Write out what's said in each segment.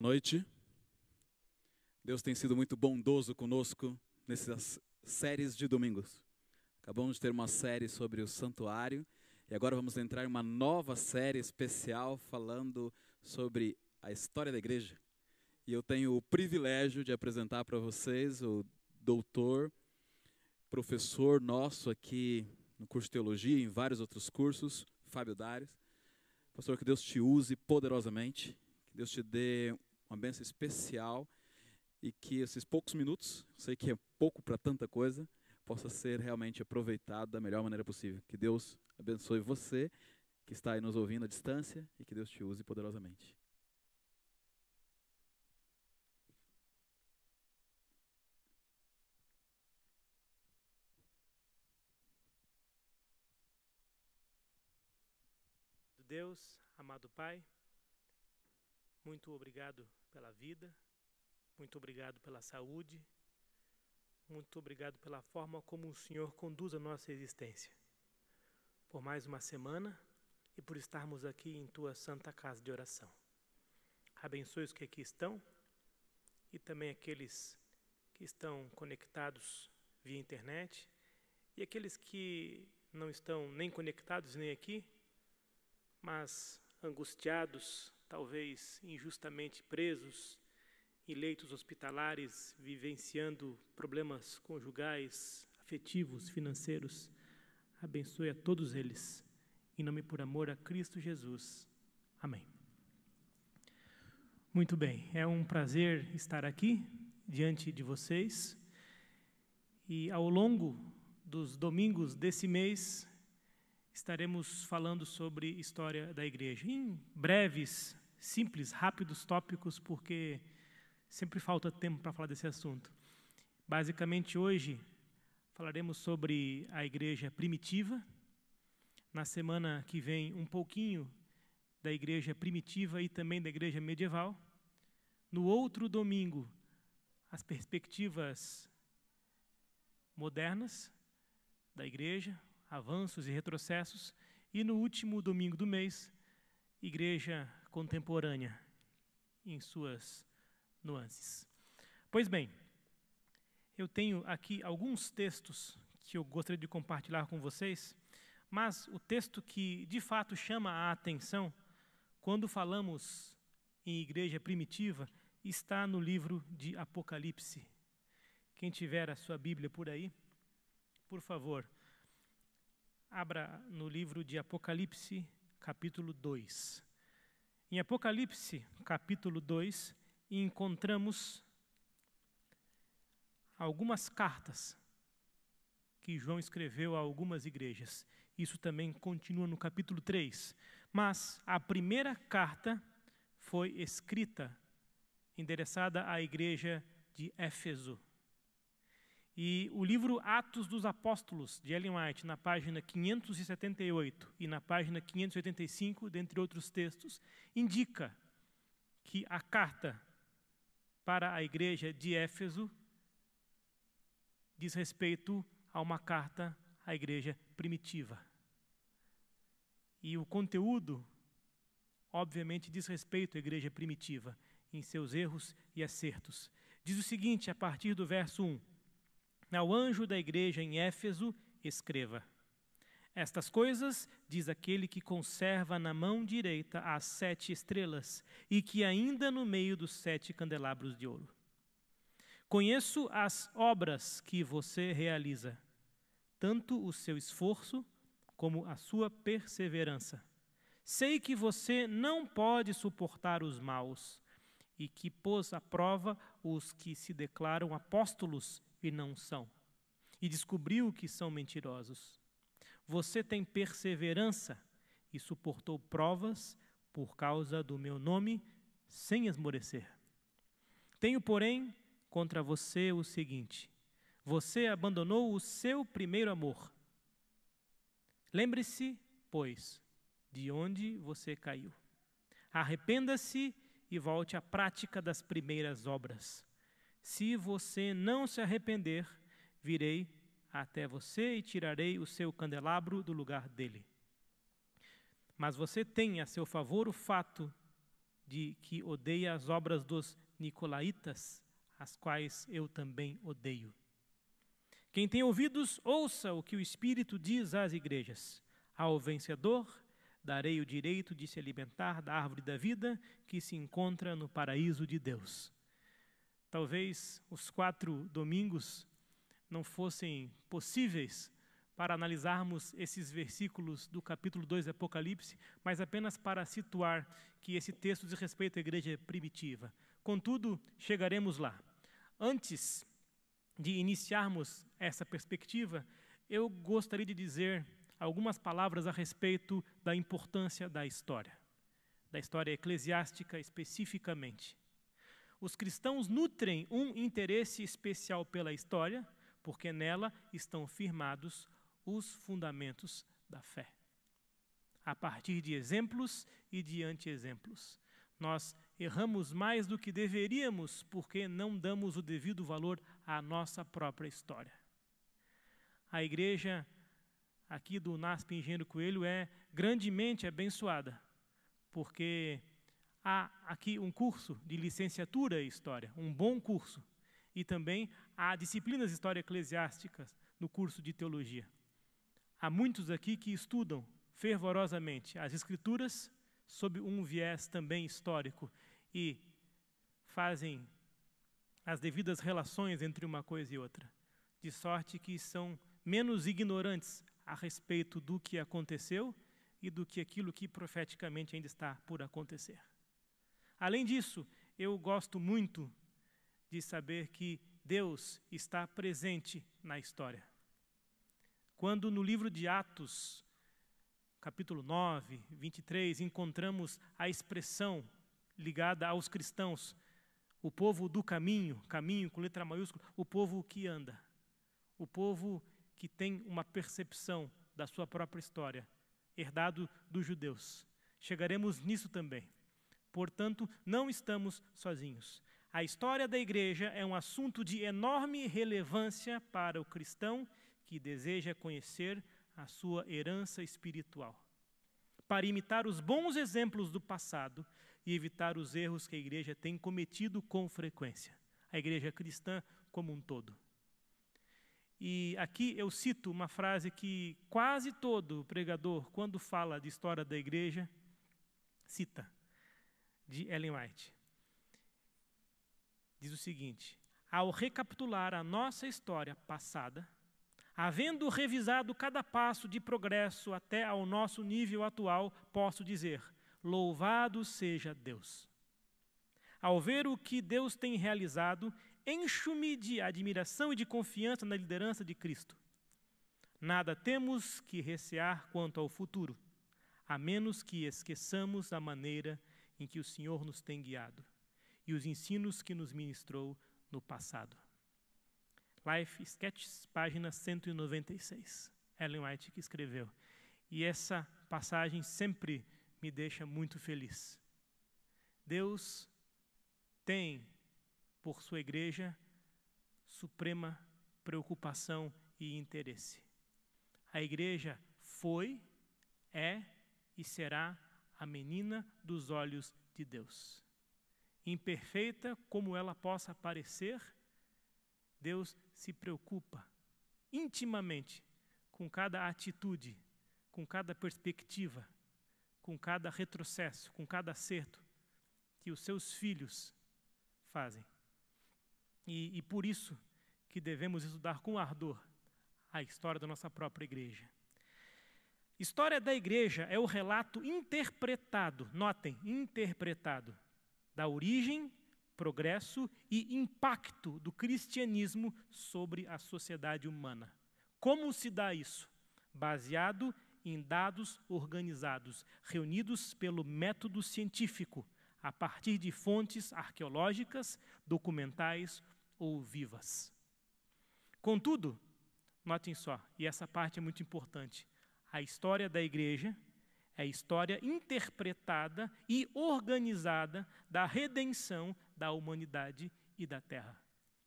Noite. Deus tem sido muito bondoso conosco nessas séries de domingos. Acabamos de ter uma série sobre o santuário e agora vamos entrar em uma nova série especial falando sobre a história da igreja. E eu tenho o privilégio de apresentar para vocês o doutor, professor nosso aqui no curso de teologia e em vários outros cursos, Fábio Darius. Pastor, que Deus te use poderosamente, que Deus te dê uma bênção especial e que esses poucos minutos, sei que é pouco para tanta coisa, possa ser realmente aproveitado da melhor maneira possível. Que Deus abençoe você que está aí nos ouvindo à distância e que Deus te use poderosamente. Deus, amado Pai, muito obrigado pela vida. Muito obrigado pela saúde, muito obrigado pela forma como o Senhor conduz a nossa existência. Por mais uma semana e por estarmos aqui em Tua Santa Casa de Oração. Abençoe os que aqui estão e também aqueles que estão conectados via internet e aqueles que não estão nem conectados nem aqui, mas angustiados, talvez injustamente presos, em leitos hospitalares, vivenciando problemas conjugais, afetivos, financeiros. Abençoe a todos eles. Em nome e por amor a Cristo Jesus. Amém. Muito bem, é um prazer estar aqui, diante de vocês. E ao longo dos domingos desse mês, estaremos falando sobre história da igreja. Em breves, simples, rápidos tópicos, porque sempre falta tempo para falar desse assunto. Basicamente, hoje, falaremos sobre a igreja primitiva. Na semana que vem, um pouquinho da igreja primitiva e também da igreja medieval. No outro domingo, as perspectivas modernas da igreja, avanços e retrocessos. E no último domingo do mês, igreja contemporânea, em suas nuances. Pois bem, eu tenho aqui alguns textos que eu gostaria de compartilhar com vocês, mas o texto que de fato chama a atenção quando falamos em igreja primitiva está no livro de Apocalipse. Quem tiver a sua Bíblia por aí, por favor, abra no livro de Apocalipse, capítulo 2. Em Apocalipse, capítulo 2, e encontramos algumas cartas que João escreveu a algumas igrejas. Isso também continua no capítulo 3. Mas a primeira carta foi escrita, endereçada à igreja de Éfeso. E o livro Atos dos Apóstolos, de Ellen White, na página 578 e na página 585, dentre outros textos, indica que a carta para a igreja de Éfeso diz respeito a uma carta à igreja primitiva. E o conteúdo, obviamente, diz respeito à igreja primitiva, em seus erros e acertos. Diz o seguinte, a partir do verso 1. Ao anjo da igreja em Éfeso, escreva. Estas coisas diz aquele que conserva na mão direita as 7 estrelas e que ainda no meio dos 7 candelabros de ouro. Conheço as obras que você realiza, tanto o seu esforço como a sua perseverança. Sei que você não pode suportar os maus e que pôs à prova os que se declaram apóstolos e não são, e descobriu que são mentirosos. Você tem perseverança e suportou provas por causa do meu nome, sem esmorecer. Tenho, porém, contra você o seguinte: você abandonou o seu primeiro amor. Lembre-se, pois, de onde você caiu. Arrependa-se e volte à prática das primeiras obras. Se você não se arrepender, virei até você e tirarei o seu candelabro do lugar dele. Mas você tem a seu favor o fato de que odeia as obras dos Nicolaitas, as quais eu também odeio. Quem tem ouvidos, ouça o que o Espírito diz às igrejas. Ao vencedor, darei o direito de se alimentar da árvore da vida que se encontra no paraíso de Deus. Talvez os 4 domingos não fossem possíveis para analisarmos esses versículos do capítulo 2 do Apocalipse, mas apenas para situar que esse texto diz respeito à igreja primitiva. Contudo, chegaremos lá. Antes de iniciarmos essa perspectiva, eu gostaria de dizer algumas palavras a respeito da importância da história eclesiástica especificamente. Os cristãos nutrem um interesse especial pela história, porque nela estão firmados os fundamentos da fé, a partir de exemplos e de antiexemplos. Nós erramos mais do que deveríamos porque não damos o devido valor à nossa própria história. A igreja aqui do NASP Engenheiro Coelho é grandemente abençoada, porque há aqui um curso de licenciatura em História, um bom curso, e também há disciplinas de História Eclesiásticas no curso de Teologia. Há muitos aqui que estudam fervorosamente as Escrituras sob um viés também histórico e fazem as devidas relações entre uma coisa e outra, de sorte que são menos ignorantes a respeito do que aconteceu e do que aquilo que profeticamente ainda está por acontecer. Além disso, eu gosto muito de saber que Deus está presente na história. Quando no livro de Atos, capítulo 9, 23, encontramos a expressão ligada aos cristãos, o povo do caminho, caminho com letra maiúscula, o povo que anda, o povo que tem uma percepção da sua própria história, herdado dos judeus. Chegaremos nisso também. Portanto, não estamos sozinhos. A história da igreja é um assunto de enorme relevância para o cristão que deseja conhecer a sua herança espiritual, para imitar os bons exemplos do passado e evitar os erros que a igreja tem cometido com frequência, a igreja cristã como um todo. E aqui eu cito uma frase que quase todo pregador, quando fala de história da igreja, cita, de Ellen White. Diz o seguinte: ao recapitular a nossa história passada, havendo revisado cada passo de progresso até ao nosso nível atual, posso dizer, louvado seja Deus. Ao ver o que Deus tem realizado, encho-me de admiração e de confiança na liderança de Cristo. Nada temos que recear quanto ao futuro, a menos que esqueçamos a maneira em que o Senhor nos tem guiado e os ensinos que nos ministrou no passado. Life Sketches, página 196. Ellen White que escreveu. E essa passagem sempre me deixa muito feliz. Deus tem, por sua igreja, suprema preocupação e interesse. A igreja foi, é e será a menina dos olhos de Deus. Imperfeita como ela possa parecer, Deus se preocupa intimamente com cada atitude, com cada perspectiva, com cada retrocesso, com cada acerto que os seus filhos fazem. E por isso que devemos estudar com ardor a história da nossa própria igreja. História da igreja é o relato interpretado, notem, interpretado, da origem, progresso e impacto do cristianismo sobre a sociedade humana. Como se dá isso? Baseado em dados organizados, reunidos pelo método científico, a partir de fontes arqueológicas, documentais ou vivas. Contudo, notem só, e essa parte é muito importante, a história da igreja é a história interpretada e organizada da redenção da humanidade e da terra.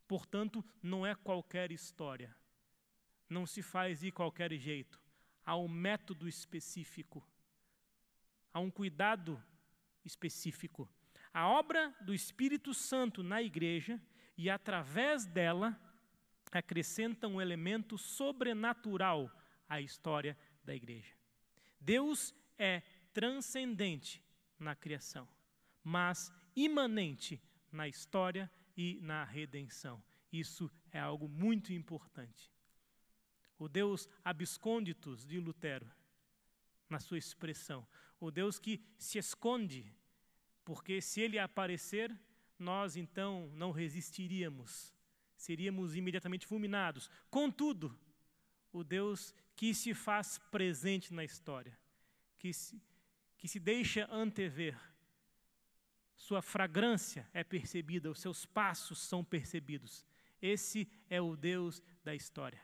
Portanto, não é qualquer história, não se faz de qualquer jeito, há um método específico, há um cuidado específico, A obra do Espírito Santo na igreja e, através dela, acrescenta um elemento sobrenatural à história da igreja. Deus é transcendente na criação, mas imanente na história e na redenção. Isso é algo muito importante. O Deus abscônditus de Lutero, na sua expressão. O Deus que se esconde, porque se ele aparecer, nós então não resistiríamos. Seríamos imediatamente fulminados. Contudo, o Deus que se faz presente na história, que se deixa antever. Sua fragrância é percebida, os seus passos são percebidos. Esse é o Deus da história.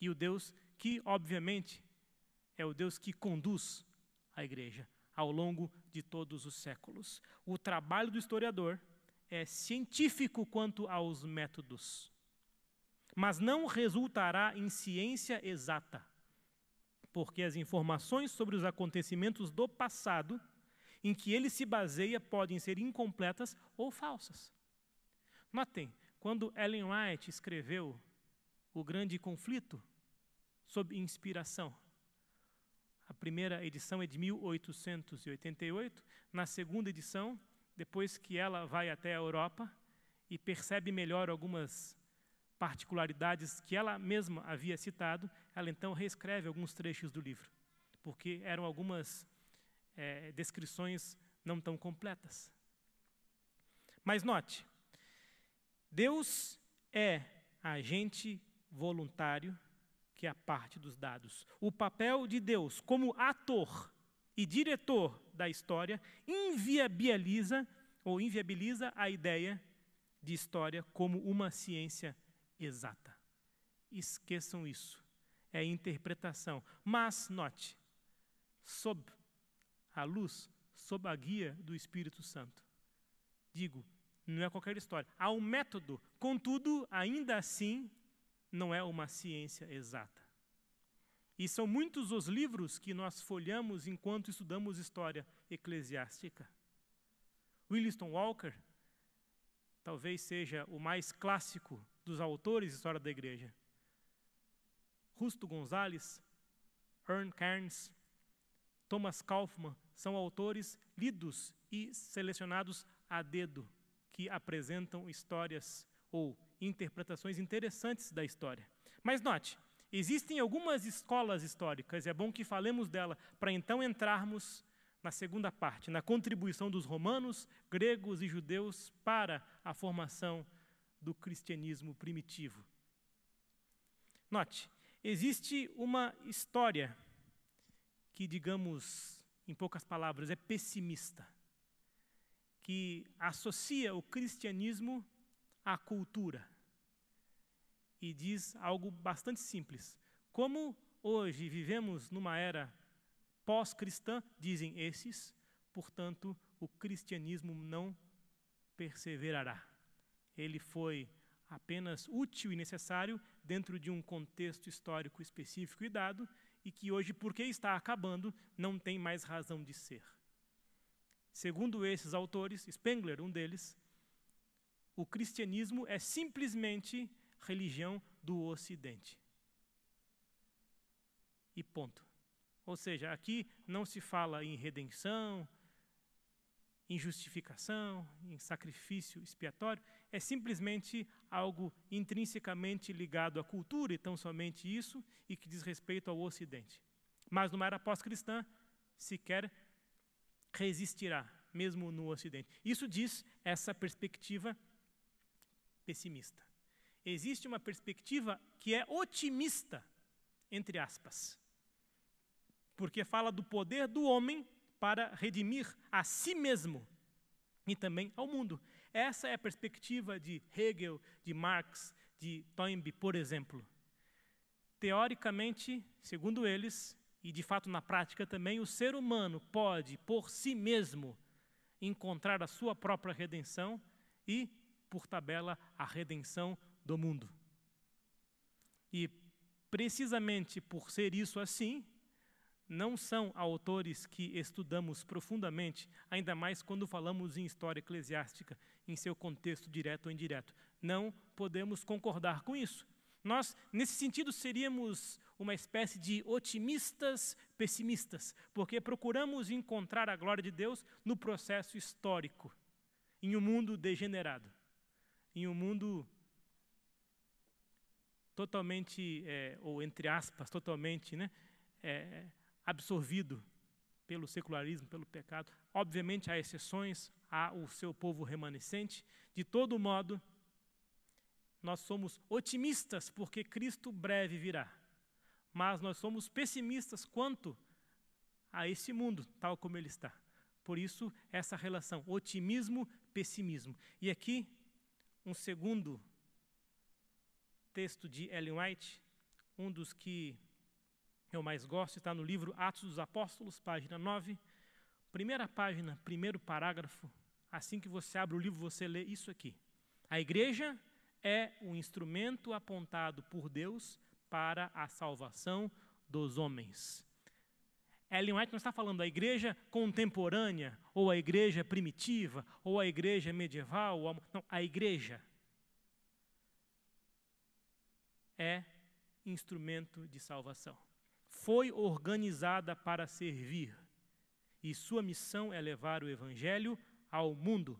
E o Deus que, obviamente, é o Deus que conduz a igreja ao longo de todos os séculos. O trabalho do historiador é científico quanto aos métodos, mas não resultará em ciência exata, porque as informações sobre os acontecimentos do passado em que ele se baseia podem ser incompletas ou falsas. Notem, quando Ellen White escreveu O Grande Conflito, sob inspiração, a primeira edição é de 1888, na segunda edição, depois que ela vai até a Europa e percebe melhor algumas particularidades que ela mesma havia citado, ela então reescreve alguns trechos do livro, porque eram algumas descrições não tão completas. Mas note, Deus é agente voluntário que é a parte dos dados. O papel de Deus como ator e diretor da história inviabiliza a ideia de história como uma ciência exata. Esqueçam isso. É interpretação. Mas, note, sob a luz, sob a guia do Espírito Santo. Digo, não é qualquer história. Há um método, contudo, ainda assim, não é uma ciência exata. E são muitos os livros que nós folheamos enquanto estudamos história eclesiástica. Williston Walker talvez seja o mais clássico dos autores de história da igreja. Justo González, Ernst Cairns, Thomas Kaufmann são autores lidos e selecionados a dedo, que apresentam histórias ou interpretações interessantes da história. Mas note, existem algumas escolas históricas, e é bom que falemos dela, para então entrarmos na segunda parte, na contribuição dos romanos, gregos e judeus para a formação do cristianismo primitivo. Note, existe uma história que, digamos, em poucas palavras, é pessimista, que associa o cristianismo a cultura, e diz algo bastante simples. Como hoje vivemos numa era pós-cristã, dizem esses, portanto, o cristianismo não perseverará. Ele foi apenas útil e necessário dentro de um contexto histórico específico e dado, e que hoje, porque está acabando, não tem mais razão de ser. Segundo esses autores, Spengler, um deles, o cristianismo é simplesmente religião do Ocidente. E ponto. Ou seja, aqui não se fala em redenção, em justificação, em sacrifício expiatório. É simplesmente algo intrinsecamente ligado à cultura, e tão somente isso, e que diz respeito ao Ocidente. Mas numa era pós-cristã, sequer resistirá, mesmo no Ocidente. Isso diz essa perspectiva pessimista. Existe uma perspectiva que é otimista, entre aspas, porque fala do poder do homem para redimir a si mesmo e também ao mundo. Essa é a perspectiva de Hegel, de Marx, de Toynbee, por exemplo. Teoricamente, segundo eles, e de fato na prática também, o ser humano pode, por si mesmo, encontrar a sua própria redenção e, por tabela, a redenção do mundo. E, precisamente por ser isso assim, não são autores que estudamos profundamente, ainda mais quando falamos em história eclesiástica, em seu contexto direto ou indireto. Não podemos concordar com isso. Nós, nesse sentido, seríamos uma espécie de otimistas pessimistas, porque procuramos encontrar a glória de Deus no processo histórico, em um mundo degenerado, em um mundo totalmente, ou entre aspas, totalmente absorvido pelo secularismo, pelo pecado. Obviamente há exceções, há o seu povo remanescente. De todo modo, nós somos otimistas porque Cristo breve virá, mas nós somos pessimistas quanto a esse mundo, tal como ele está. Por isso, essa relação otimismo-pessimismo. E aqui, um segundo texto de Ellen White, um dos que eu mais gosto, está no livro Atos dos Apóstolos, página 9, primeira página, primeiro parágrafo. Assim que você abre o livro, você lê isso aqui: a igreja é um instrumento apontado por Deus para a salvação dos homens. Ellen White não está falando da igreja contemporânea, ou a igreja primitiva, ou a igreja medieval. Não, a igreja é instrumento de salvação. Foi organizada para servir, e sua missão é levar o evangelho ao mundo.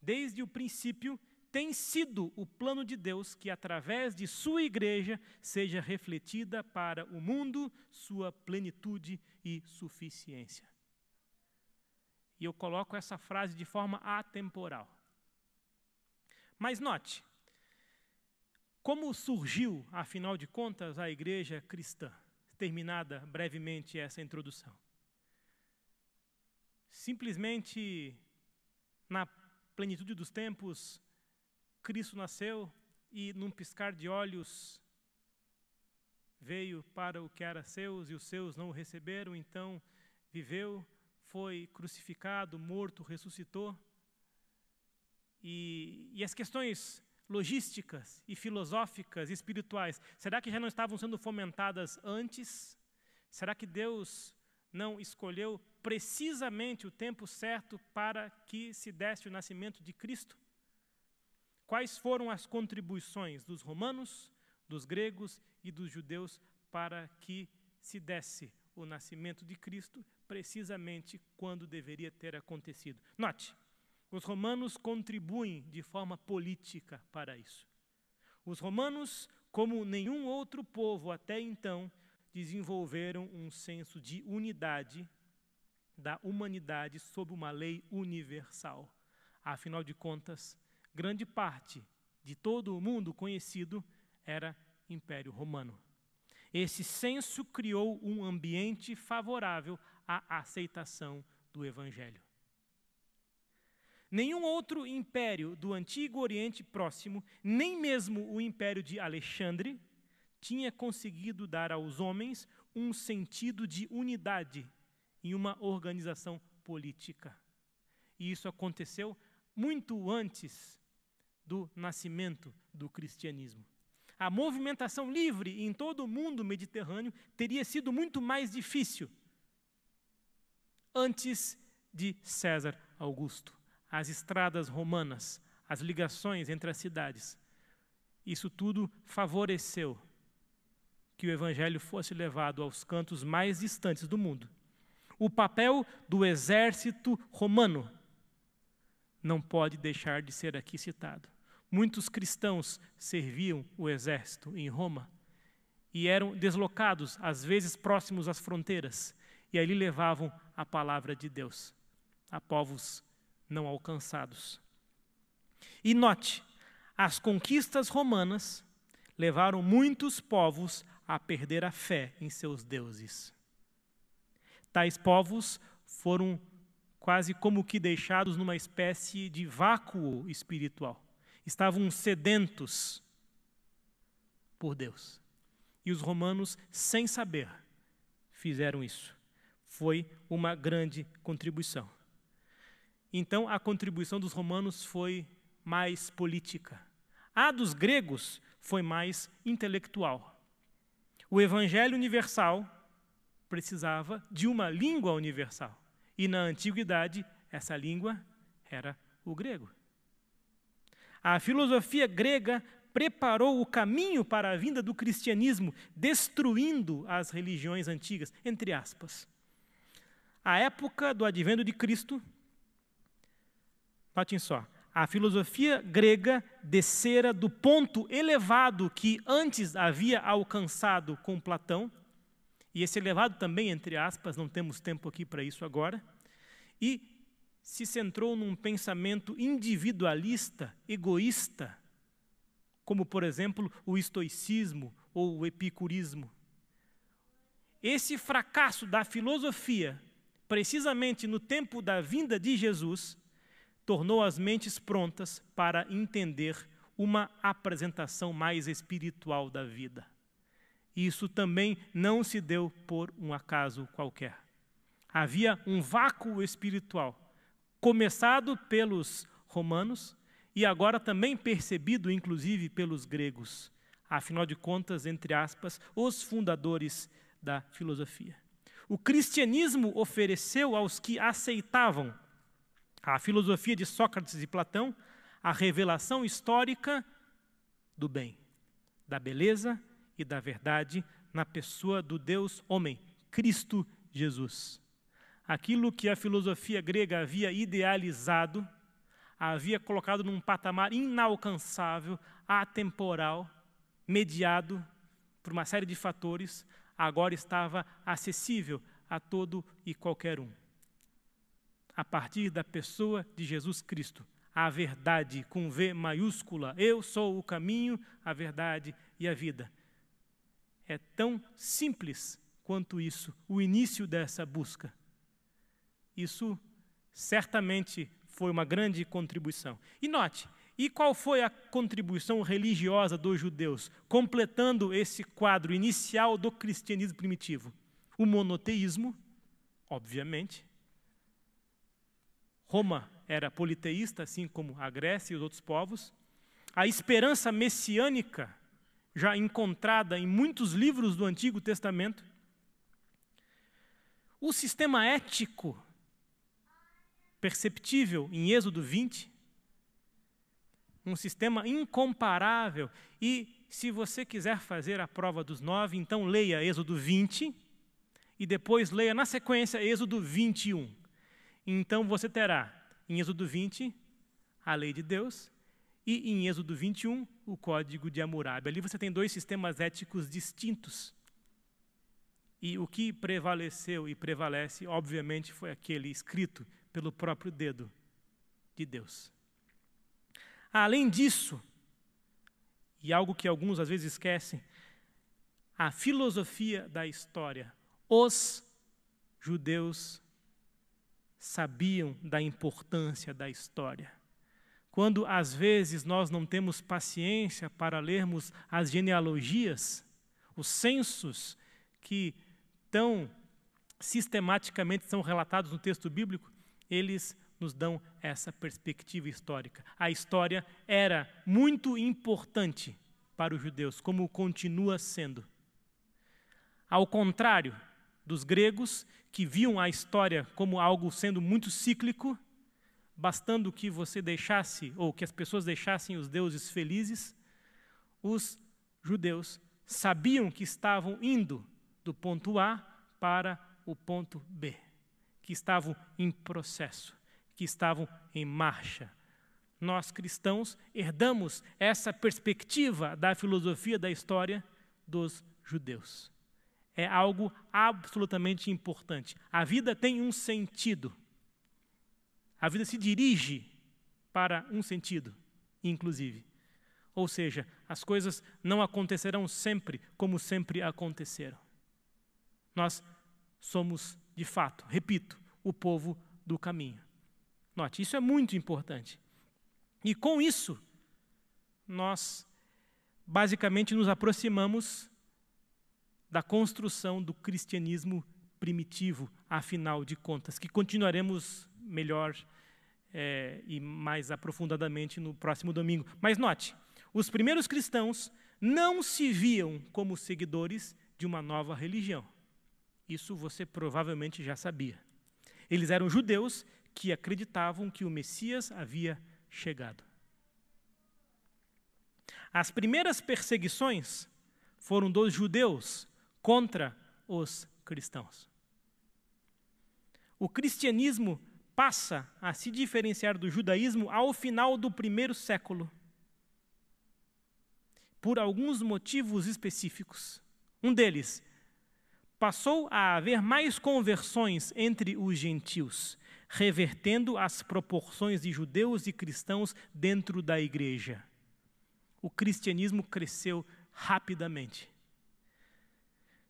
Desde o princípio, tem sido o plano de Deus que, através de sua igreja, seja refletida para o mundo sua plenitude e suficiência. E eu coloco essa frase de forma atemporal. Mas note, como surgiu, afinal de contas, a igreja cristã? Terminada brevemente essa introdução. Simplesmente, na plenitude dos tempos, Cristo nasceu e, num piscar de olhos, veio para o que era seu e os seus não o receberam. Então viveu, foi crucificado, morto, ressuscitou. E as questões logísticas e filosóficas e espirituais, será que já não estavam sendo fomentadas antes? Será que Deus não escolheu precisamente o tempo certo para que se desse o nascimento de Cristo? Quais foram as contribuições dos romanos, dos gregos e dos judeus para que se desse o nascimento de Cristo precisamente quando deveria ter acontecido? Note, os romanos contribuem de forma política para isso. Os romanos, como nenhum outro povo até então, desenvolveram um senso de unidade da humanidade sob uma lei universal. Afinal de contas, grande parte de todo o mundo conhecido era Império Romano. Esse senso criou um ambiente favorável à aceitação do evangelho. Nenhum outro império do Antigo Oriente Próximo, nem mesmo o Império de Alexandre, tinha conseguido dar aos homens um sentido de unidade em uma organização política. E isso aconteceu muito antes do nascimento do cristianismo. A movimentação livre em todo o mundo mediterrâneo teria sido muito mais difícil antes de César Augusto. As estradas romanas, as ligações entre as cidades, isso tudo favoreceu que o evangelho fosse levado aos cantos mais distantes do mundo. O papel do exército romano não pode deixar de ser aqui citado. Muitos cristãos serviam o exército em Roma e eram deslocados, às vezes próximos às fronteiras, e ali levavam a palavra de Deus a povos não alcançados. E note, as conquistas romanas levaram muitos povos a perder a fé em seus deuses. Tais povos foram quase como que deixados numa espécie de vácuo espiritual. Estavam sedentos por Deus. E os romanos, sem saber, fizeram isso. Foi uma grande contribuição. Então, a contribuição dos romanos foi mais política. A dos gregos foi mais intelectual. O evangelho universal, precisava de uma língua universal. E na antiguidade, essa língua era o grego. A filosofia grega preparou o caminho para a vinda do cristianismo, destruindo as religiões antigas, entre aspas. A época do advento de Cristo, notem só, a filosofia grega descera do ponto elevado que antes havia alcançado com Platão, e esse elevado também, entre aspas, não temos tempo aqui para isso agora, e se centrou num pensamento individualista, egoísta, como, por exemplo, o estoicismo ou o epicurismo. Esse fracasso da filosofia, precisamente no tempo da vinda de Jesus, tornou as mentes prontas para entender uma apresentação mais espiritual da vida. Isso também não se deu por um acaso qualquer. Havia um vácuo espiritual, começado pelos romanos e agora também percebido, inclusive, pelos gregos. Afinal de contas, entre aspas, os fundadores da filosofia. O cristianismo ofereceu aos que aceitavam a filosofia de Sócrates e Platão, a revelação histórica do bem, da beleza e da verdade na pessoa do Deus homem, Cristo Jesus. Aquilo que a filosofia grega havia idealizado, havia colocado num patamar inalcançável, atemporal, mediado por uma série de fatores, agora estava acessível a todo e qualquer um. A partir da pessoa de Jesus Cristo, a verdade com V maiúscula, eu sou o caminho, a verdade e a vida. É tão simples quanto isso, o início dessa busca. Isso certamente foi uma grande contribuição. E note, e qual foi a contribuição religiosa dos judeus, completando esse quadro inicial do cristianismo primitivo? O monoteísmo, obviamente. Roma era politeísta, assim como a Grécia e os outros povos. A esperança messiânica, já encontrada em muitos livros do Antigo Testamento. O sistema ético, perceptível em Êxodo 20. Um sistema incomparável. E se você quiser fazer a prova dos 9, então leia Êxodo 20 e depois leia na sequência Êxodo 21. Então você terá, em Êxodo 20, a lei de Deus, e em Êxodo 21, o Código de Hammurabi. Ali você tem dois sistemas éticos distintos. E o que prevaleceu e prevalece, obviamente, foi aquele escrito pelo próprio dedo de Deus. Além disso, e algo que alguns às vezes esquecem, a filosofia da história. Os judeus sabiam da importância da história. Quando, às vezes, nós não temos paciência para lermos as genealogias, os censos que tão sistematicamente são relatados no texto bíblico, eles nos dão essa perspectiva histórica. A história era muito importante para os judeus, como continua sendo. Ao contrário dos gregos, que viam a história como algo sendo muito cíclico, bastando que você deixasse, ou que as pessoas deixassem os deuses felizes, os judeus sabiam que estavam indo do ponto A para o ponto B, que estavam em processo, que estavam em marcha. Nós, cristãos, herdamos essa perspectiva da filosofia da história dos judeus. É algo absolutamente importante. A vida tem um sentido. A vida se dirige para um sentido, inclusive. Ou seja, as coisas não acontecerão sempre como sempre aconteceram. Nós somos, de fato, repito, o povo do caminho. Note, isso é muito importante. E com isso, nós basicamente nos aproximamos da construção do cristianismo primitivo, afinal de contas, que continuaremos melhor e mais aprofundadamente no próximo domingo. Mas note, os primeiros cristãos não se viam como seguidores de uma nova religião. Isso você provavelmente já sabia. Eles eram judeus que acreditavam que o Messias havia chegado. As primeiras perseguições foram dos judeus contra os cristãos. O cristianismo passa a se diferenciar do judaísmo ao final do primeiro século, por alguns motivos específicos. Um deles, passou a haver mais conversões entre os gentios, revertendo as proporções de judeus e cristãos dentro da igreja. O cristianismo cresceu rapidamente.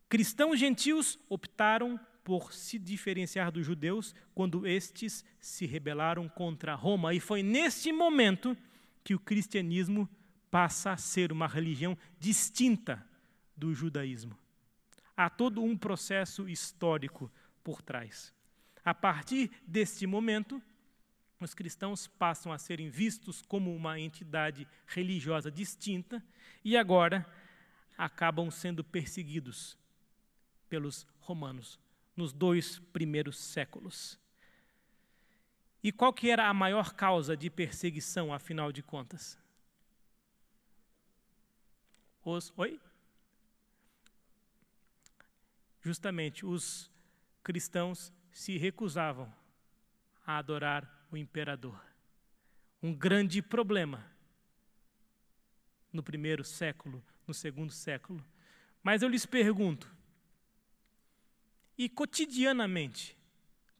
Cristãos gentios optaram por se diferenciar dos judeus quando estes se rebelaram contra Roma. E foi neste momento que o cristianismo passa a ser uma religião distinta do judaísmo. Há todo um processo histórico por trás. A partir deste momento, os cristãos passam a serem vistos como uma entidade religiosa distinta e agora acabam sendo perseguidos pelos romanos nos 2 primeiros séculos. E qual que era a maior causa de perseguição, afinal de contas? Justamente, os cristãos se recusavam a adorar o imperador. Um grande problema no primeiro século, no segundo século. Mas eu lhes pergunto, e cotidianamente,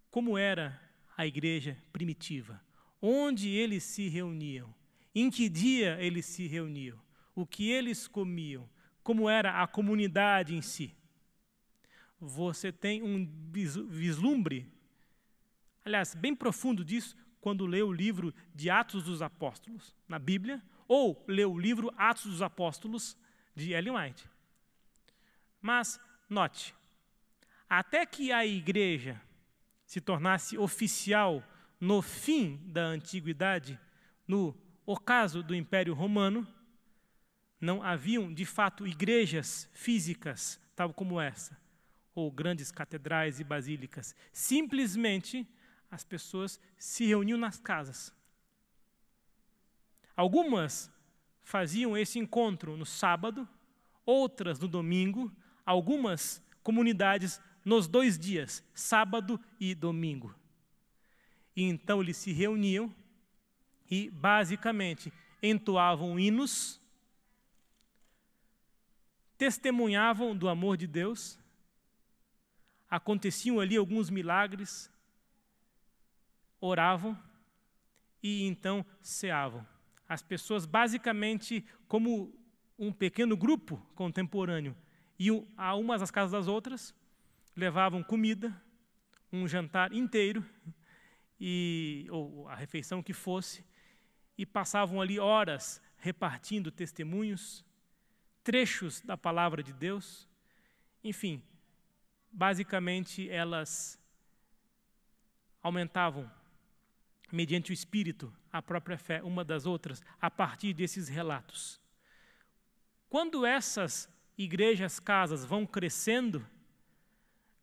como era a igreja primitiva? Onde eles se reuniam? Em que dia eles se reuniam? O que eles comiam? Como era a comunidade em si? Você tem um vislumbre, aliás, bem profundo disso, quando lê o livro de Atos dos Apóstolos, na Bíblia, ou lê o livro Atos dos Apóstolos, de Ellen White. Mas, note, até que a igreja se tornasse oficial no fim da antiguidade, no ocaso do Império Romano, não haviam, de fato, igrejas físicas, tal como essa, ou grandes catedrais e basílicas. Simplesmente, as pessoas se reuniam nas casas. Algumas faziam esse encontro no sábado, outras no domingo, algumas comunidades nos 2 dias, sábado e domingo. E então eles se reuniam e, basicamente, entoavam hinos, testemunhavam do amor de Deus, aconteciam ali alguns milagres, oravam e então ceavam. As pessoas, basicamente, como um pequeno grupo contemporâneo, iam a umas às casas das outras, levavam comida, um jantar inteiro, ou a refeição que fosse, e passavam ali horas repartindo testemunhos, trechos da palavra de Deus. Enfim, basicamente elas aumentavam, mediante o Espírito, a própria fé uma das outras, a partir desses relatos. Quando essas igrejas, casas vão crescendo,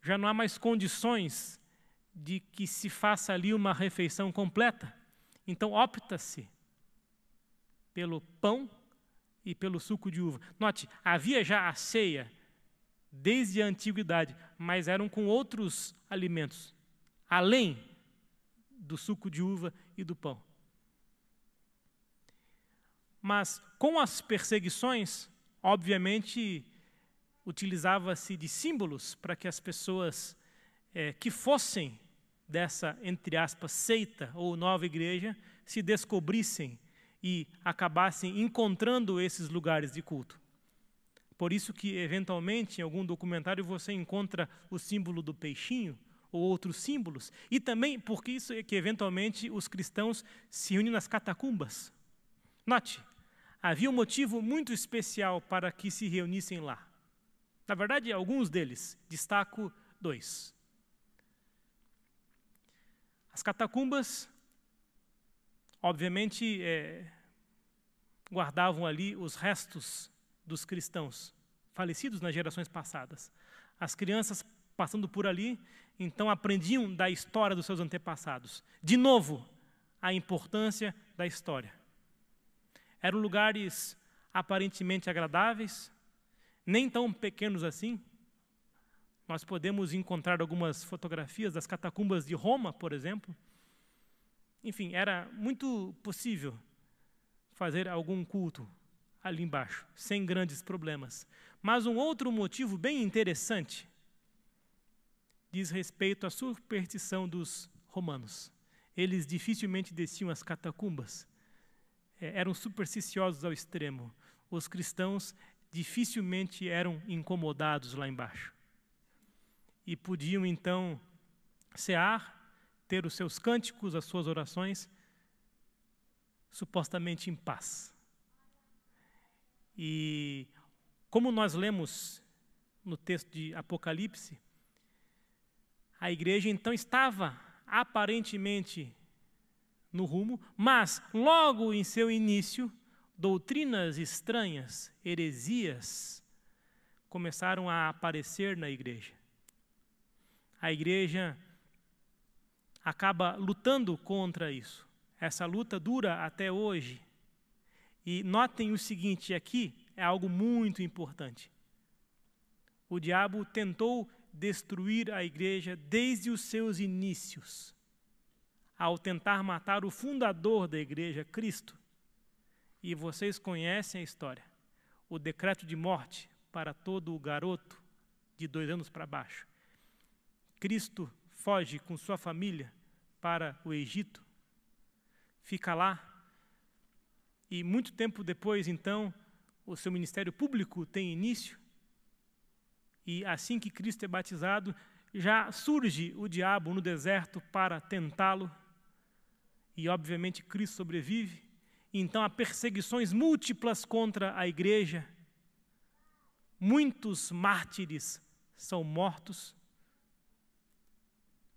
já não há mais condições de que se faça ali uma refeição completa. Então opta-se pelo pão e pelo suco de uva. Note, havia já a ceia desde a antiguidade, mas eram com outros alimentos, além do suco de uva e do pão. Mas com as perseguições, obviamente, utilizava-se de símbolos para que as pessoas que fossem dessa, entre aspas, seita ou nova igreja, se descobrissem e acabassem encontrando esses lugares de culto. Por isso que, eventualmente, em algum documentário você encontra o símbolo do peixinho ou outros símbolos. E também porque isso é que, eventualmente, os cristãos se unem nas catacumbas. Note, havia um motivo muito especial para que se reunissem lá. Na verdade, alguns deles. Destaco 2. As catacumbas, obviamente, guardavam ali os restos dos cristãos falecidos nas gerações passadas. As crianças passando por ali, então aprendiam da história dos seus antepassados. De novo, a importância da história. Eram lugares aparentemente agradáveis, nem tão pequenos assim. Nós podemos encontrar algumas fotografias das catacumbas de Roma, por exemplo. Enfim, era muito possível fazer algum culto ali embaixo, sem grandes problemas. Mas um outro motivo bem interessante diz respeito à superstição dos romanos. Eles dificilmente desciam as catacumbas. Eram supersticiosos ao extremo. Os cristãos dificilmente eram incomodados lá embaixo. E podiam, então, cear, ter os seus cânticos, as suas orações, supostamente em paz. E, como nós lemos no texto de Apocalipse, a igreja, então, estava aparentemente no rumo, mas, logo em seu início, doutrinas estranhas, heresias, começaram a aparecer na igreja. A igreja acaba lutando contra isso. Essa luta dura até hoje. E notem o seguinte, aqui é algo muito importante. O diabo tentou destruir a igreja desde os seus inícios, ao tentar matar o fundador da igreja, Cristo. E vocês conhecem a história. O decreto de morte para todo o garoto de 2 anos para baixo. Cristo foge com sua família para o Egito, fica lá, e muito tempo depois, então, o seu ministério público tem início, e assim que Cristo é batizado, já surge o diabo no deserto para tentá-lo, e obviamente Cristo sobrevive, então há perseguições múltiplas contra a igreja, muitos mártires são mortos,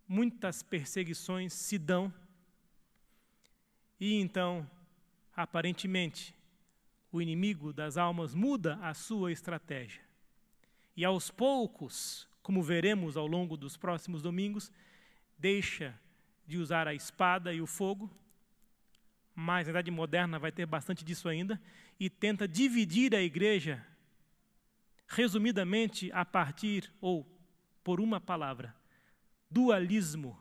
muitas perseguições se dão, e então, aparentemente, o inimigo das almas muda a sua estratégia. E aos poucos, como veremos ao longo dos próximos domingos, deixa de usar a espada e o fogo, mas na Idade Moderna vai ter bastante disso ainda, e tenta dividir a igreja, resumidamente, a partir, ou por uma palavra, dualismo.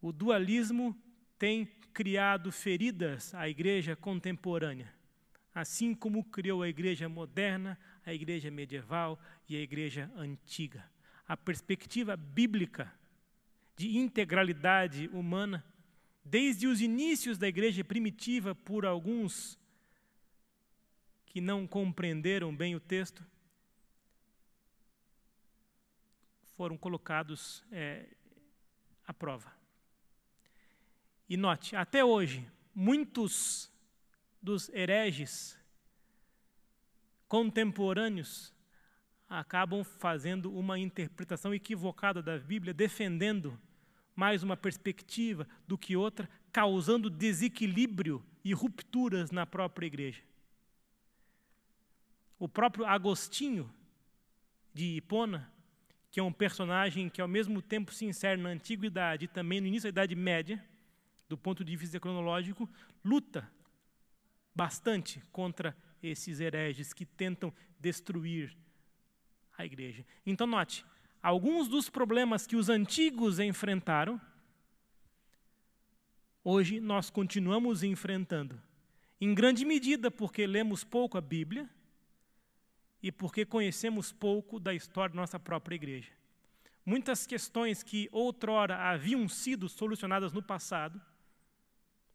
O dualismo tem criado feridas à igreja contemporânea, assim como criou a igreja moderna, a igreja medieval e a igreja antiga. A perspectiva bíblica de integralidade humana, desde os inícios da igreja primitiva, por alguns que não compreenderam bem o texto, foram colocados à prova. E note, até hoje, muitos dos hereges contemporâneos acabam fazendo uma interpretação equivocada da Bíblia, defendendo mais uma perspectiva do que outra, causando desequilíbrio e rupturas na própria igreja. O próprio Agostinho de Hipona, que é um personagem que ao mesmo tempo se insere na Antiguidade e também no início da Idade Média, do ponto de vista cronológico, luta bastante contra esses hereges que tentam destruir a igreja. Então, note, alguns dos problemas que os antigos enfrentaram, hoje nós continuamos enfrentando, em grande medida porque lemos pouco a Bíblia, e porque conhecemos pouco da história da nossa própria igreja. Muitas questões que outrora haviam sido solucionadas no passado,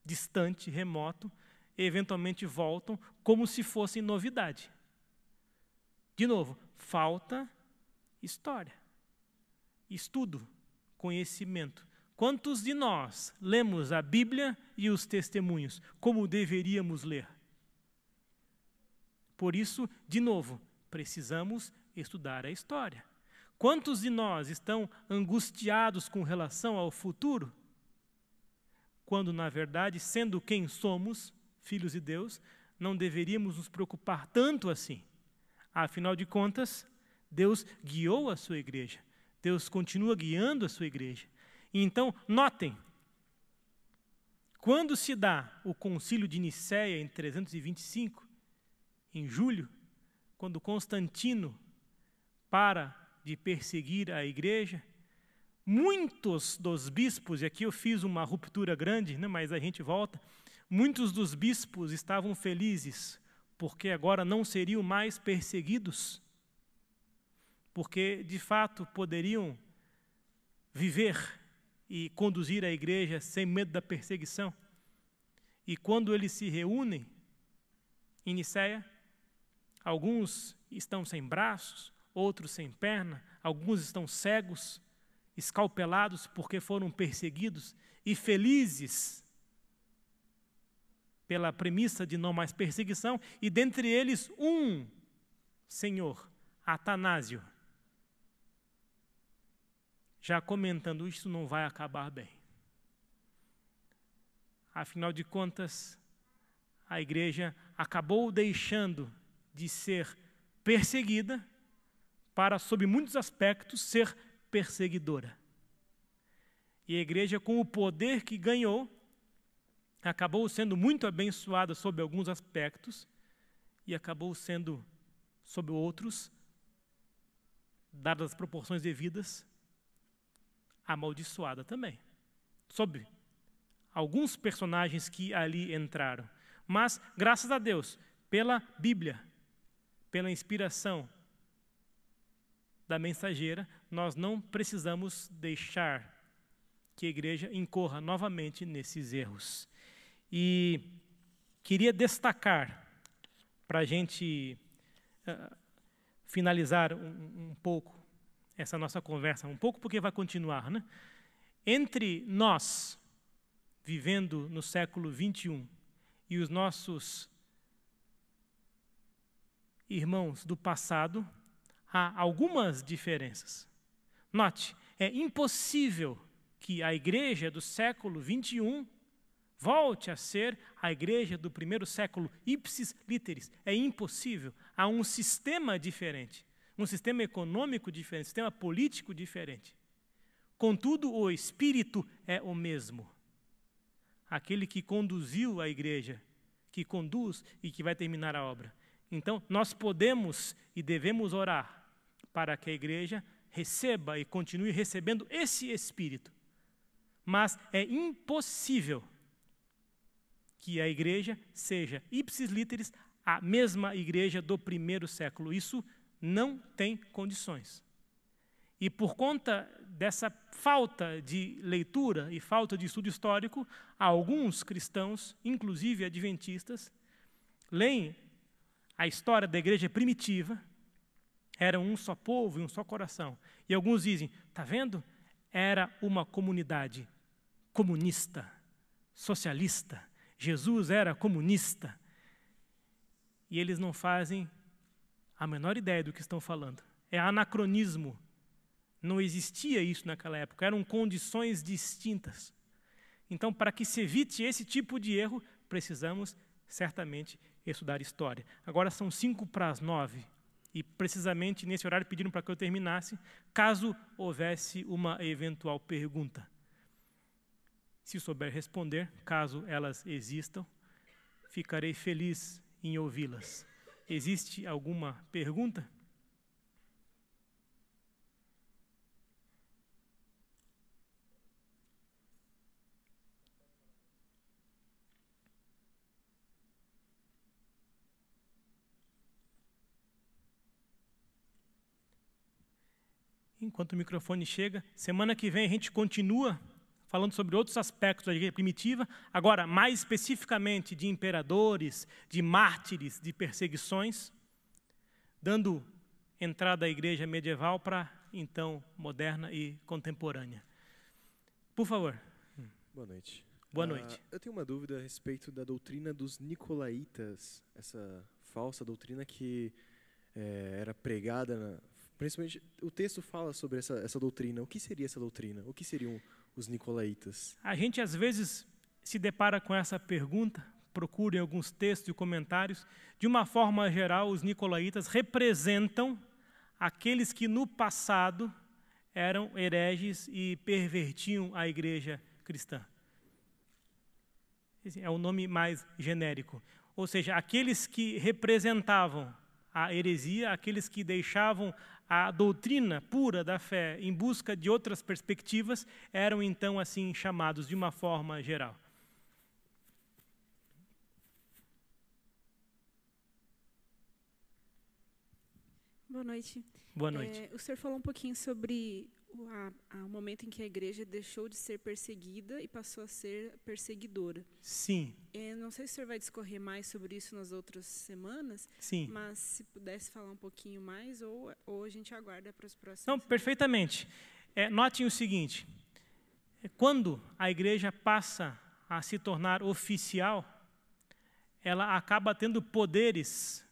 distante, remoto, eventualmente voltam como se fossem novidade. De novo, falta história, estudo, conhecimento. Quantos de nós lemos a Bíblia e os testemunhos como deveríamos ler? Por isso, de novo, precisamos estudar a história. Quantos de nós estão angustiados com relação ao futuro? Quando, na verdade, sendo quem somos, filhos de Deus, não deveríamos nos preocupar tanto assim. Afinal de contas, Deus guiou a sua igreja. Deus continua guiando a sua igreja. Então, notem, quando se dá o Concílio de Niceia em 325, em julho, quando Constantino para de perseguir a igreja, muitos dos bispos, e aqui eu fiz uma ruptura grande, né, mas a gente volta, muitos dos bispos estavam felizes, porque agora não seriam mais perseguidos, porque de fato poderiam viver e conduzir a igreja sem medo da perseguição. E quando eles se reúnem em Niceia, alguns estão sem braços, outros sem perna, alguns estão cegos, escalpelados porque foram perseguidos, e felizes pela premissa de não mais perseguição, e dentre eles um senhor, Atanásio, já comentando, isso não vai acabar bem. Afinal de contas, a igreja acabou deixando de ser perseguida para, sob muitos aspectos, ser perseguidora. E a igreja, com o poder que ganhou, acabou sendo muito abençoada sob alguns aspectos e acabou sendo, sob outros, dadas as proporções devidas, amaldiçoada também, sob alguns personagens que ali entraram. Mas, graças a Deus, pela Bíblia, pela inspiração da mensageira, nós não precisamos deixar que a igreja incorra novamente nesses erros. E queria destacar, para a gente finalizar um pouco essa nossa conversa, um pouco porque vai continuar, né? Entre nós, vivendo no século XXI, e os nossos irmãos do passado, há algumas diferenças. Note, é impossível que a igreja do século XXI volte a ser a igreja do primeiro século ipsis literis. É impossível. Há um sistema diferente, um sistema econômico diferente, um sistema político diferente. Contudo, o espírito é o mesmo. Aquele que conduziu a igreja, que conduz e que vai terminar a obra. Então, nós podemos e devemos orar para que a igreja receba e continue recebendo esse espírito. Mas é impossível que a igreja seja, ipsis literis, a mesma igreja do primeiro século. Isso não tem condições. E por conta dessa falta de leitura e falta de estudo histórico, alguns cristãos, inclusive adventistas, leem a história da igreja primitiva, era um só povo e um só coração. E alguns dizem, está vendo? Era uma comunidade comunista, socialista. Jesus era comunista. E eles não fazem a menor ideia do que estão falando. É anacronismo. Não existia isso naquela época. Eram condições distintas. Então, para que se evite esse tipo de erro, precisamos certamente estudar história. Agora são 8:55, e precisamente nesse horário pediram para que eu terminasse, caso houvesse uma eventual pergunta. Se souber responder, caso elas existam, ficarei feliz em ouvi-las. Existe alguma pergunta? Enquanto o microfone chega, semana que vem a gente continua falando sobre outros aspectos da igreja primitiva, agora mais especificamente de imperadores, de mártires, de perseguições, dando entrada à igreja medieval para, então, moderna e contemporânea. Por favor. Boa noite. Boa noite. Eu tenho uma dúvida a respeito da doutrina dos Nicolaitas, essa falsa doutrina que era pregada principalmente, o texto fala sobre essa doutrina. O que seria essa doutrina? O que seriam os Nicolaitas? A gente, às vezes, se depara com essa pergunta, procurem alguns textos e comentários. De uma forma geral, os Nicolaitas representam aqueles que no passado eram hereges e pervertiam a igreja cristã. Esse é o nome mais genérico. Ou seja, aqueles que representavam a heresia, aqueles que deixavam a doutrina pura da fé em busca de outras perspectivas, eram então assim chamados de uma forma geral. Boa noite. Boa noite. O senhor falou um pouquinho sobre o momento em que a igreja deixou de ser perseguida e passou a ser perseguidora. Sim. Não sei se o senhor vai discorrer mais sobre isso nas outras semanas. Sim. Mas se pudesse falar um pouquinho mais, ou a gente aguarda para os próximos. Não, perfeitamente. Notem o seguinte. Quando a igreja passa a se tornar oficial, ela acaba tendo poderes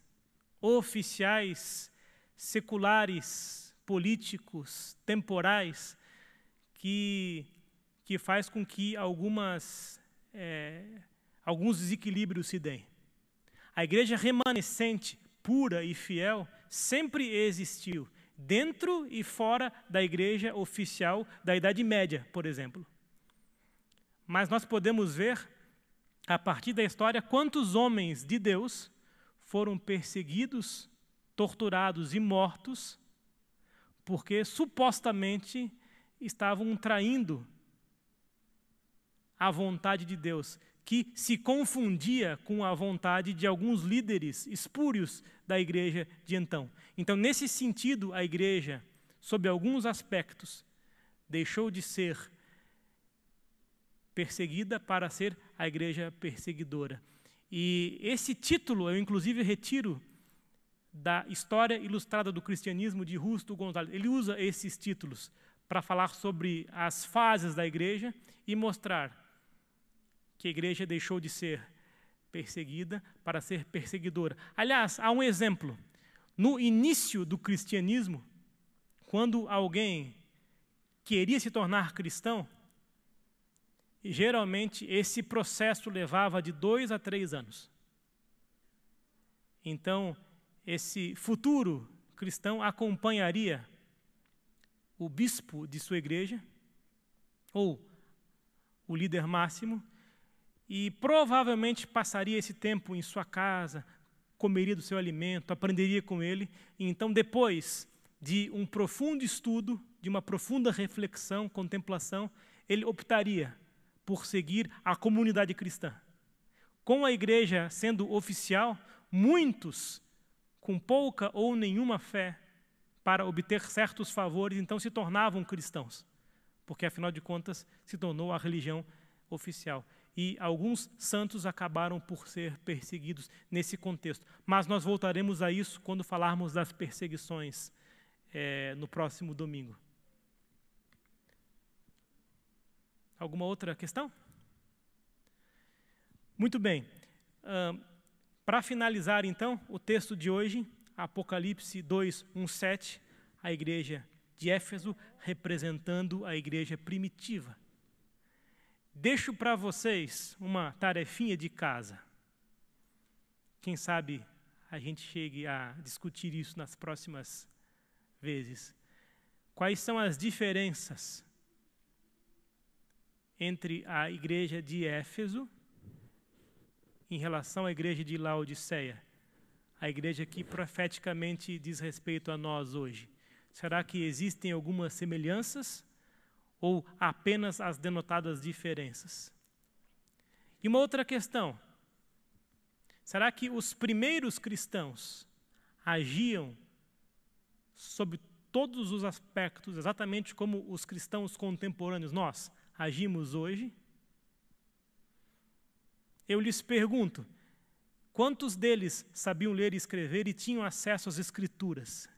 oficiais, seculares, políticos, temporais, que faz com que alguns desequilíbrios se deem. A igreja remanescente, pura e fiel, sempre existiu, dentro e fora da igreja oficial da Idade Média, por exemplo. Mas nós podemos ver, a partir da história, quantos homens de Deus foram perseguidos, torturados e mortos, porque supostamente estavam traindo a vontade de Deus, que se confundia com a vontade de alguns líderes espúrios da igreja de então. Então, nesse sentido, a igreja, sob alguns aspectos, deixou de ser perseguida para ser a igreja perseguidora. E esse título eu, inclusive, retiro da História Ilustrada do Cristianismo, de Justo González. Ele usa esses títulos para falar sobre as fases da igreja e mostrar que a igreja deixou de ser perseguida para ser perseguidora. Aliás, há um exemplo. No início do cristianismo, quando alguém queria se tornar cristão, geralmente esse processo levava de 2 a 3 anos. Então, esse futuro cristão acompanharia o bispo de sua igreja, ou o líder máximo, e provavelmente passaria esse tempo em sua casa, comeria do seu alimento, aprenderia com ele, e então depois de um profundo estudo, de uma profunda reflexão, contemplação, ele optaria por seguir a comunidade cristã. Com a igreja sendo oficial, muitos com pouca ou nenhuma fé, para obter certos favores, então se tornavam cristãos, porque, afinal de contas, se tornou a religião oficial. E alguns santos acabaram por ser perseguidos nesse contexto. Mas nós voltaremos a isso quando falarmos das perseguições no próximo domingo. Alguma outra questão? Muito bem. Para finalizar, então, o texto de hoje, Apocalipse 2:1-7, a igreja de Éfeso representando a igreja primitiva. Deixo para vocês uma tarefinha de casa. Quem sabe a gente chegue a discutir isso nas próximas vezes. Quais são as diferenças entre a igreja de Éfeso em relação à igreja de Laodiceia, a igreja que profeticamente diz respeito a nós hoje? Será que existem algumas semelhanças ou apenas as denotadas diferenças? E uma outra questão: será que os primeiros cristãos agiam sob todos os aspectos exatamente como os cristãos contemporâneos, nós, agimos hoje? Eu lhes pergunto, quantos deles sabiam ler e escrever e tinham acesso às escrituras?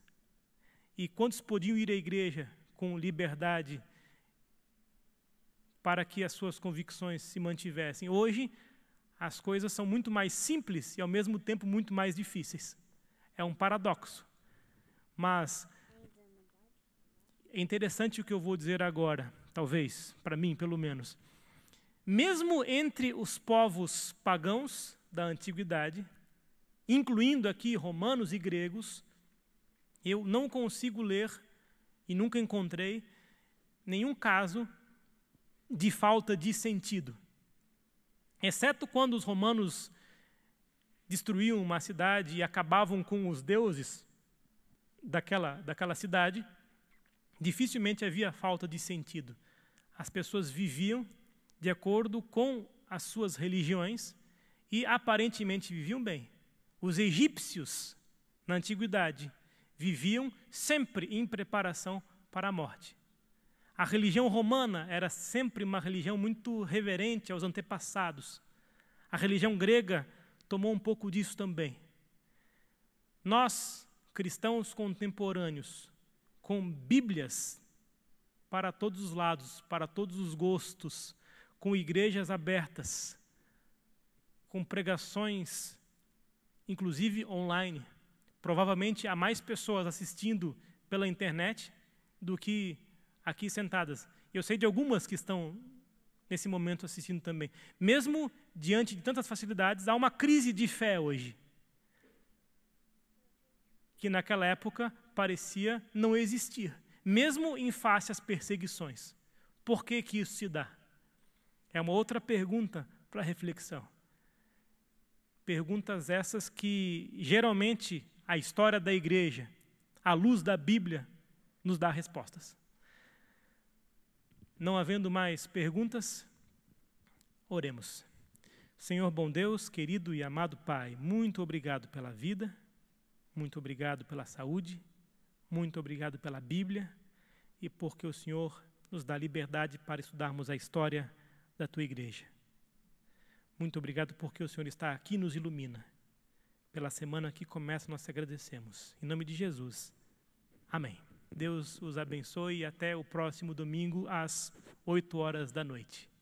E quantos podiam ir à igreja com liberdade para que as suas convicções se mantivessem? Hoje, as coisas são muito mais simples e, ao mesmo tempo, muito mais difíceis. É um paradoxo. Mas é interessante o que eu vou dizer agora, talvez, para mim, pelo menos. Mesmo entre os povos pagãos da antiguidade, incluindo aqui romanos e gregos, Eu não consigo ler, e nunca encontrei, nenhum caso de falta de sentido. Exceto quando os romanos destruíam uma cidade e acabavam com os deuses daquela cidade, dificilmente havia falta de sentido. As pessoas viviam de acordo com as suas religiões e aparentemente viviam bem. Os egípcios, na antiguidade, viviam sempre em preparação para a morte. A religião romana era sempre uma religião muito reverente aos antepassados. A religião grega tomou um pouco disso também. Nós, cristãos contemporâneos, com Bíblias para todos os lados, para todos os gostos, com igrejas abertas, com pregações, inclusive online, provavelmente há mais pessoas assistindo pela internet do que aqui sentadas. Eu sei de algumas que estão nesse momento assistindo também. Mesmo diante de tantas facilidades, há uma crise de fé hoje, que naquela época parecia não existir, mesmo em face às perseguições. Por que que isso se dá? É uma outra pergunta para reflexão. Perguntas essas que, geralmente, a história da igreja, à luz da Bíblia, nos dá respostas. Não havendo mais perguntas, oremos. Senhor bom Deus, querido e amado Pai, muito obrigado pela vida, muito obrigado pela saúde, muito obrigado pela Bíblia e porque o Senhor nos dá liberdade para estudarmos a história da Tua Igreja. Muito obrigado porque o Senhor está aqui e nos ilumina. Pela semana que começa, nós te agradecemos. Em nome de Jesus. Amém. Deus os abençoe e até o próximo domingo às 20h.